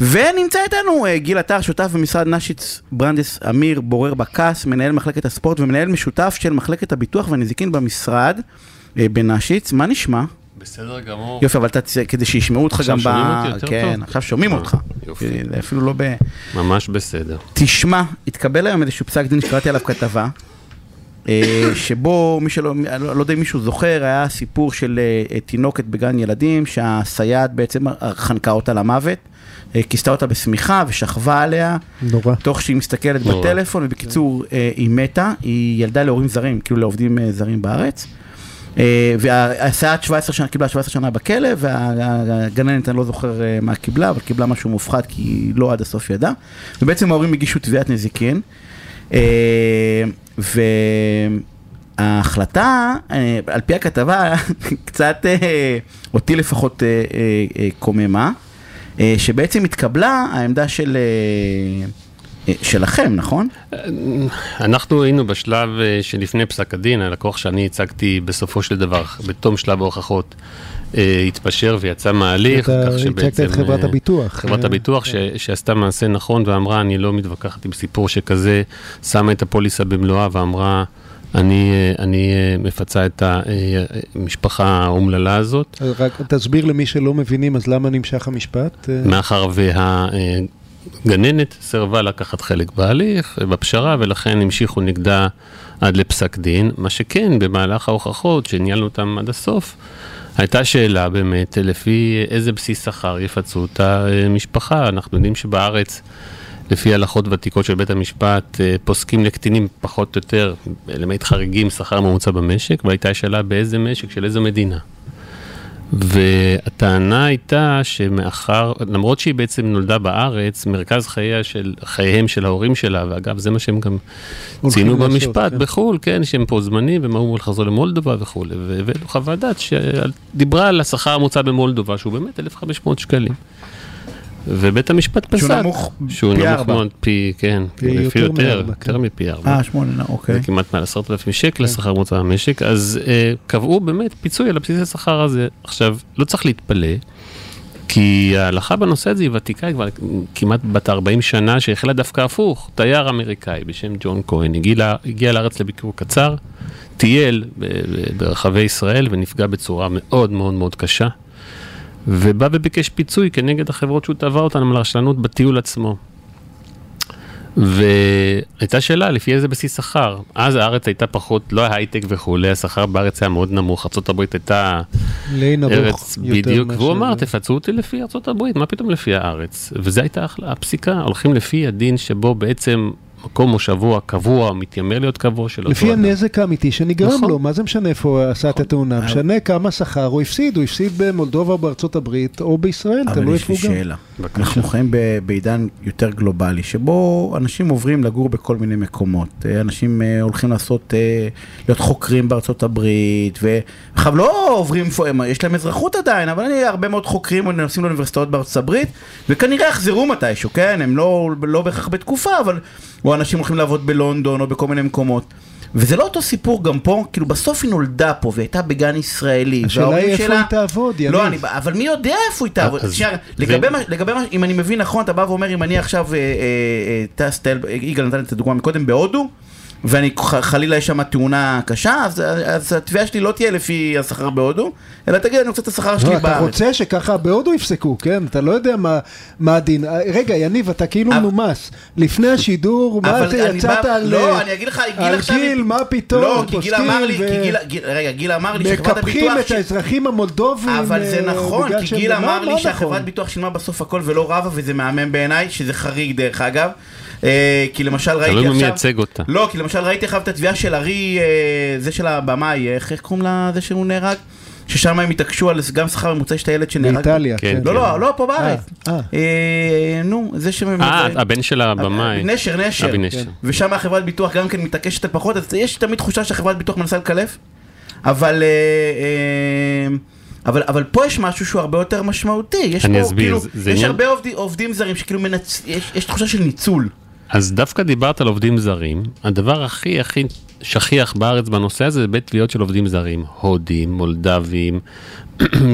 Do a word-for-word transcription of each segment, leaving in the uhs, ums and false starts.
ונמצא איתנו גיל עטר, שותף במשרד נשיץ ברנדס אמיר בורר בקס, מנהל מחלקת הספורט ומנהל משותף של מחלקת הביטוח והנזיקין במשרד בנשיץ. מה נשמע? בסדר גמור. יופי, אבל כדי שישמעו אותך גם ב... עכשיו שומעים אותי יותר טוב? עכשיו שומעים אותך. יופי. אפילו לא ב... ממש בסדר. תשמע, התקבל היום איזשהו פסק דין שקראתי עליו כתבה, שבו, מי שלא, לא יודע אם מישהו זוכר, היה סיפור של תינוקת בגן ילדים, שהסייעת בעצם חנקה אותה למוות, כיסתה אותה בשמיכה ושכבה עליה, נורא. תוך שהיא מסתכלת נורא. בטלפון, ובקיצור היא מתה, היא ילדה להורים זרים, כאילו לעובדים זרים בארץ, והסייעת שבע עשרה שנה, קיבלה שבע עשרה שנה בכלא, והגננת אני לא זוכר מה קיבלה, אבל קיבלה משהו מופחד, כי היא לא עד הסוף ידעה, ובעצם ההורים הגישו תביעת נזיקין, וההחלטה, על פי הכתבה, קצת אותי לפחות קוממה, שבעצם התקבלה העמדה של... שלכם, נכון? אנחנו היינו בשלב שלפני פסק הדין, הלקוח שאני הצגתי בסופו של דבר, בתום שלב ההוכחות, התפשר ויצא מההליך, כך שבעצם... הצגת את חברת הביטוח. חברת הביטוח שעשתה מעשה נכון ואמרה, אני לא מתווכחת עם סיפור שכזה, שמה את הפוליסה במלואה ואמרה, אני, אני מפצה את המשפחה האומללה הזאת. רק תסביר למי שלא מבינים, אז למה נמשך המשפט? מאחר וה... גננת סרבה לקחת חלק בהליך, בפשרה, ולכן המשיכו נגדה עד לפסק דין. מה שכן, במהלך ההוכחות שניהלנו אותם עד הסוף, הייתה שאלה באמת, לפי איזה בסיס שכר יפצו אותה משפחה. אנחנו יודעים שבארץ, לפי הלכות ותיקות של בית המשפט, פוסקים לקטינים פחות או יותר, למעט חריגים, שכר ממוצע במשק, והייתה שאלה באיזה משק, של איזו מדינה. והטענה הייתה שמאחר, למרות שהיא בעצם נולדה בארץ, מרכז חייה של, חייהם של ההורים שלה, ואגב, זה מה שהם גם ציינו במשפט, בחול, כן, שהם פה זמנים, והם אמרו לחזור למולדובה וכו', והבאנו חוות דעת שדיברה על השכר המוצע במולדובה, שהוא באמת אלף וחמש מאות שקלים. ובית המשפט פסק. שהוא נמוך פי ארבע. פי, כן, לפי יותר, יותר מפי ארבע. אה, שמונה, אוקיי. זה כמעט מעל עשרת אלפים שקל לשכר מוצא המשק, אז קבעו באמת פיצוי על הבסיס השכר הזה. עכשיו, לא צריך להתפלא, כי ההלכה בנושא הזה היא ותיקה, היא כבר כמעט בת ארבעים שנה, שהחלה דווקא הפוך. תייר אמריקאי בשם ג'ון כהן, הגיע לארץ לביקור קצר, טייל ברחבי ישראל, ונפגע בצורה מאוד מאוד מאוד קשה. ובא וביקש פיצוי כנגד החברות שהוא תבע אותן על הרשלנות בטיול עצמו. והייתה שאלה, לפי איזה בסיס שכר? אז הארץ הייתה פחות, לא הייטק וכולי, השכר בארץ היה מאוד נמוך, ארצות הברית הייתה ארץ בדיוק, והוא אמר, תפצו אותי לפי ארצות הברית, מה פתאום לפי הארץ? וזו הייתה הפסיקה, הולכים לפי הדין שבו בעצם... מקום או שבוע קבוע, מתיימר להיות קבוע של אותו אדם. לפי הנזק האמיתי שנגרם לו, מה זה משנה איפה עשה את התאונה? משנה כמה שכר הוא הפסיד, הוא הפסיד במולדובה, בארצות הברית או בישראל, אבל יש לי שאלה. אנחנו חיים בעידן יותר גלובלי, שבו אנשים עוברים לגור בכל מיני מקומות, אנשים הולכים לעשות, להיות חוקרים בארצות הברית, וחב לא עוברים, יש להם אזרחות עדיין, אבל אני הרבה מאוד חוקרים, הם נוסעים לאוניברסיטאות בארצות הברית, וכנראה יחזרו מתישהו, כן? הם לא, לא בהכרח בתקופה, אבל או אנשים הולכים לעבוד בלונדון או בכל מיני מקומות. וזה לא אותו סיפור גם פה, כאילו בסוף היא נולדה פה והייתה בגן ישראלי. השאלה היא איפה היא תעבוד, יניב. לא, אבל מי יודע איפה היא תעבוד? לגבי מה, אם אני מבין נכון, אתה בא ואומר, אם אני עכשיו טס, איגל נתן את הדוגמה מקודם בהודו, ואני חלילה יש שם תאונה קשה, אז התביעה שלי לא תהיה לפי השכר בהודו, אלא תגיד, אני רוצה את השכר שלי בארץ. אתה רוצה שככה בהודו יפסקו, כן? אתה לא יודע מה הדין. רגע, יניב, אתה כאילו נומס. לפני השידור, מה אתה יצאת על... לא, אני אגיד לך, גיל, מה פתאום? לא, כי גיל אמר לי, רגע, גיל אמר לי שחברת הביטוח... מקפחים את האזרחים המולדובים... אבל זה נכון, כי גיל אמר לי שהחברת ביטוח שילמה בסוף הכל ולא רבה, וזה מאמן בעיניי, שזה חריג דרך אגב. כי למשל ראיתי עכשיו, לא, כי למשל ראיתי עכשיו את התביעה של ארי, זה של הבמה, איך קוראים לה, זה שהוא נהרג, ששם הם התעקשו על גם שכר ממוצע של הילד שנהרג באיטליה, לא לא לא פה בארץ, נו, זה שם הבן של הבמה, נשר נשר, ושם החברת ביטוח גם כן מתעקשת פחות, אז יש תמיד תחושה שהחברת ביטוח מנסה לקלף, אבל אבל, אבל פה יש משהו שהוא הרבה יותר משמעותי. יש פה, כאילו, יש הרבה עובדים זרים שכאילו מנצ... יש, יש תחושה של ניצול. אז דווקא דיברת על עובדים זרים. הדבר הכי, הכי שכיח בארץ בנושא הזה, זה בית תביעות של עובדים זרים, הודים, מולדבים,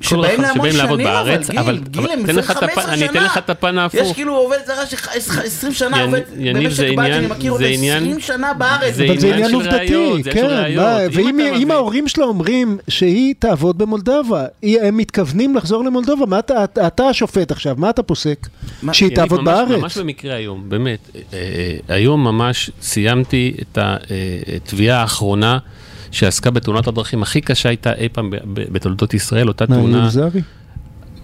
שבאים לעבוד בארץ, אבל גיל הם עשרים וחמש עשרה שנה, יש כאילו עובד זרה עשרים שנה עובד במשק בית שאני מכיר, עובד עשרים שנה בארץ, זה עניין עובדתי, ואם ההורים שלו אומרים שהיא תעבוד במולדבה, הם מתכוונים לחזור למולדבה, אתה השופט עכשיו, מה אתה פוסק? שהיא תעבוד בארץ? ממש במקרה היום, באמת, היום ממש סיימתי את התביעה האחרונה, שעסקה בתאונת הדרכים הכי קשה הייתה אי פעם בתולדות ישראל, אותה תאונה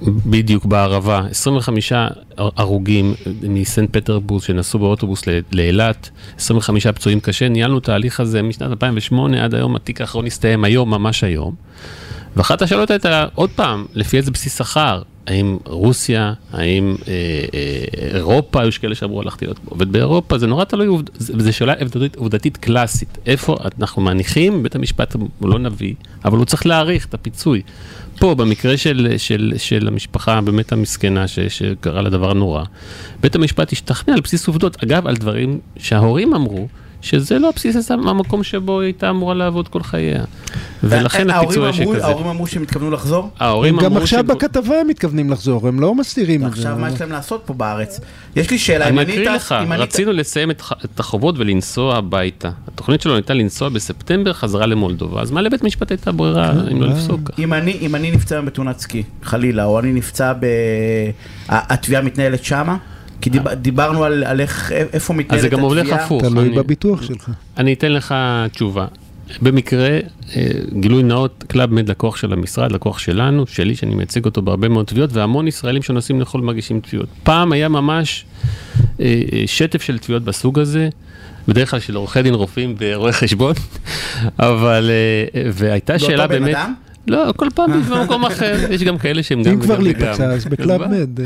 בדיוק בערבה, עשרים וחמישה הרוגים מסנט פטרסבורג שנסעו באוטובוס לאילת, עשרים וחמישה פצועים קשה, ניהלנו תהליך הזה משנת אלפיים ושמונה עד היום, התיק האחרון הסתיים היום, ממש היום, ואחת השאלות הייתה עוד פעם, לפי איזה בסיס שכר, האם רוסיה, האם אירופה, יש כאלה שאמרו, הלכתי להיות עובד באירופה, זה נורא תלוי, זו שאלה עובדתית קלאסית, איפה אנחנו מניחים, בית המשפט הוא לא נביא, אבל הוא צריך להעריך את הפיצוי. פה, במקרה של, של, של המשפחה, באמת המסכנה ש, שקרה לדבר נורא, בית המשפט השתכנע על בסיס עובדות, אגב, על דברים שההורים אמרו, שזה לא הבסיס המקום שבו היא הייתה אמורה לעבוד כל חייה. ולכן הפיצוי שכזה. ההורים אמרו שהם התכוונו לחזור? הם גם עכשיו בכתבה הם מתכוונים לחזור, הם לא מסתירים את זה. עכשיו מה יש להם לעשות פה בארץ? יש לי שאלה, אני אקריא לך, רצינו לסיים את החובות ולנסוע הביתה. התוכנית שלו הייתה לנסוע בספטמבר, חזרה למולדובה. אז מה לבית משפט הייתה ברירה אם לא לפסוק? אם אני נפצע בתאונת סקי, חלילה, או אני נפצע ב... התביעה מתנהלת שמה? כי דיברנו על איפה מתנהלת התביעה. אז זה גם הולך הפוך. תלוי בביטוח שלך. אני אתן לך תשובה. במקרה, גילוי נאות, קלאב מד לקוח של המשרד, לקוח שלנו, שלי, שאני מייצג אותו בהרבה מאוד תביעות, והמון ישראלים שנוסעים לחול מגישים תביעות. פעם היה ממש שטף של תביעות בסוג הזה, בדרך כלל של עורכי דין, רופאים ורואי חשבון, אבל, והייתה שאלה באמת... לא, כל פעם במקום אחר, יש גם כאלה שהם גם... אם כבר להיפצע, אז בקלאב מד.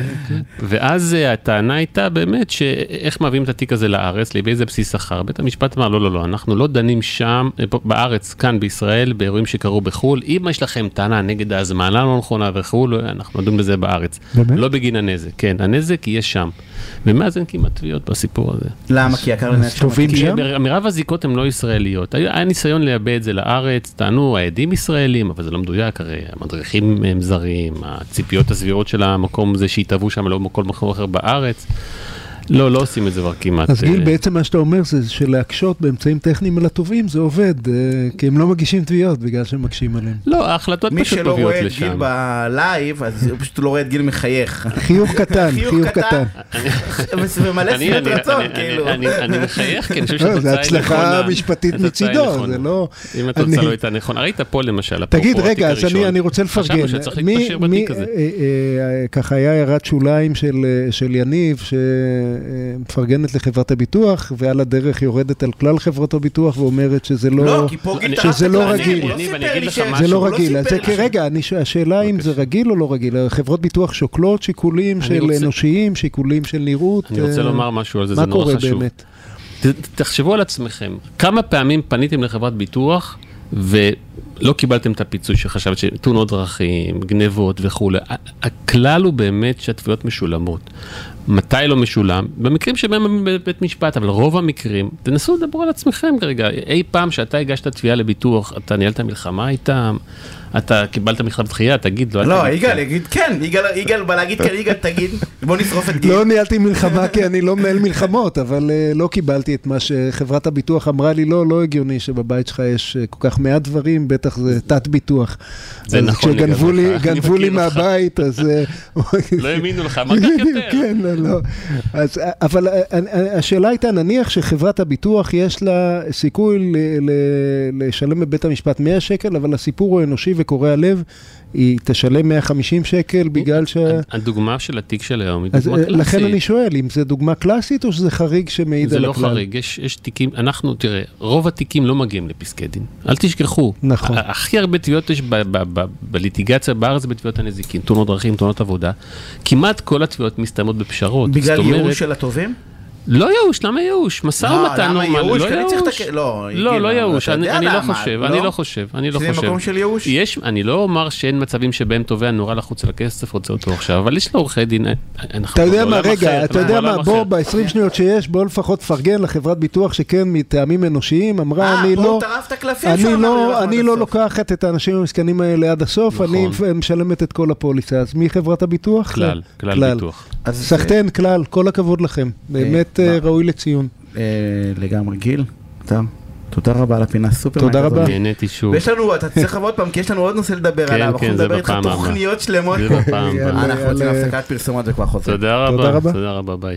ואז הטענה הייתה באמת שאיך מביאים את התיק הזה לארץ, באיזה בסיס שכר, בית המשפט אמר, לא, לא, לא, אנחנו לא דנים שם, בארץ, כאן בישראל, באירועים שקרו בחול, אם יש לכם טענה נגד ההזמנה לא נכונה וחול, אנחנו נדון בזה בארץ. לא בגין הנזק, כן, הנזק יהיה שם. ומאז אין כמעט תביעות בסיפור הזה. למה? כי יקר לנהל שם? כי מרב הזיקות הן לא ישראליות. היה ניסיון לייבא את זה לארץ, טענו, העדים ישראלים, אבל זה לא מדויק, הרי המדריכים הם זרים, הציפיות הסבירות של המקום זה שהתאבו שם, לא כל מקום אחר בארץ. לא, לא עושים את זה כבר כמעט. אז גיל, בעצם מה שאתה אומר זה שלהקשות באמצעים טכניים על הטובים, זה עובד, כי הם לא מגישים תביעות בגלל שהם מקשים עליהם. לא, ההחלטות פשוט תביעות לשם. מי שלא רואה את גיל בלייב, אז הוא פשוט לא רואה את גיל מחייך. חיוך קטן, חיוך קטן. ומלא סביב רצון, כאילו. אני מחייך, כי אני חושב שהתוצאה היא נכונה. זה הצלחה משפטית מצידו, זה לא... אם התוצאה לא הייתה נכונה. ראית פה למשל, תגיד, רגע, אז אני רוצה לפרגן. ככה היה ירד שוליים של יניב ש מפרגנת לחברת הביטוח, ועל הדרך יורדת על כלל חברת הביטוח, ואומרת שזה לא רגיל. זה לא רגיל. רגע, השאלה אם זה רגיל או לא רגיל. חברות ביטוח שוקלות שיקולים של אנושיים, שיקולים של נראות. אני רוצה לומר משהו על זה, זה נורא חשוב. תחשבו על עצמכם. כמה פעמים פניתם לחברת ביטוח, ולא קיבלתם את הפיצוי שחשבת שתאונות דרכים, גנבות וכו'. הכלל הוא באמת שהתביעות משולמות. מתי לא משולם? במקרים שבהם בבית משפט, אבל רוב המקרים, תנסו לדבר על עצמכם כרגע. אי פעם שאתה הגשת תביעה לביטוח, אתה ניהלת מלחמה איתם, אתה קיבלת מכתב דחייה, תגיד לו. לא, יגאל, יגיד כן, יגאל בא להגיד כן, יגאל תגיד, בוא נשרוף את גיל. לא ניהלתי מלחמה כי אני לא מנהל מלחמות, אבל לא קיבלתי את מה שחברת הביטוח אמרה לי, לא, לא הגיוני שבבית שלך יש כל כך מעט דברים, בטח זה תת ביטוח. זה נכון. כשגנבו לי מהבית, אז... לא האמינו לך, מה כך יותר? כן, לא. אבל השאלה הייתה, נניח שחברת הביטוח יש לה סיכוי לשלם בבית המשפט מאה שקל, אבל הסיפור הוא אנושי וקורא הלב, היא תשלם מאה וחמישים שקל בגלל ש... הדוגמה של התיק של היום היא דוגמה קלאסית. לכן אני שואל, אם זה דוגמה קלאסית או שזה חריג שמעיד על הכלל? זה לא חריג, יש תיקים, אנחנו, תראה, רוב התיקים לא מגיעים לפסקי דין. אל תשכחו. נכון. הכי הרבה תביעות יש בליטיגציה בארץ בתביעות הנזיקין, תאונות דרכים, תאונות עבודה. כמעט כל התביעות מסתיימות בפשרות. בגלל ייאוש של הטובים? לא ייאוש, למה ייאוש? מסע ומתן נורמלי, לא ייאוש. לא, לא ייאוש, אני לא חושב, אני לא חושב. שזה מקום של ייאוש? אני לא אומר שאין מצבים שבהם תובע נורא לחוץ על הכסף, רוצה אותו עכשיו, אבל יש לו עורכי דין. אתה יודע מה, רגע, אתה יודע מה, בוא, ב-עשרים שניות שיש, בוא לפחות פרגן לחברת ביטוח שכן מטעמים אנושיים, אמרה, אני לא, אני לא לוקחת את האנשים המסכנים האלה עד הסוף, אני משלמת את כל הפוליסה. אז מי חברת הביטוח? כלל, כלל ביטוח. סחתן, כלל, כל הכבוד לכם. באמת ראוי לציון. לגמרי גיל, אתה, תודה רבה על הפינה סופר. תודה רבה. נהניתי שוב. ויש לנו, אתה צריך עוד פעם, כי יש לנו עוד נושא לדבר עליו. אנחנו נדבר איתך תוכניות שלמות. אנחנו רוצים הפסקת פרסומות וכבר חוזר. תודה רבה, תודה רבה, ביי.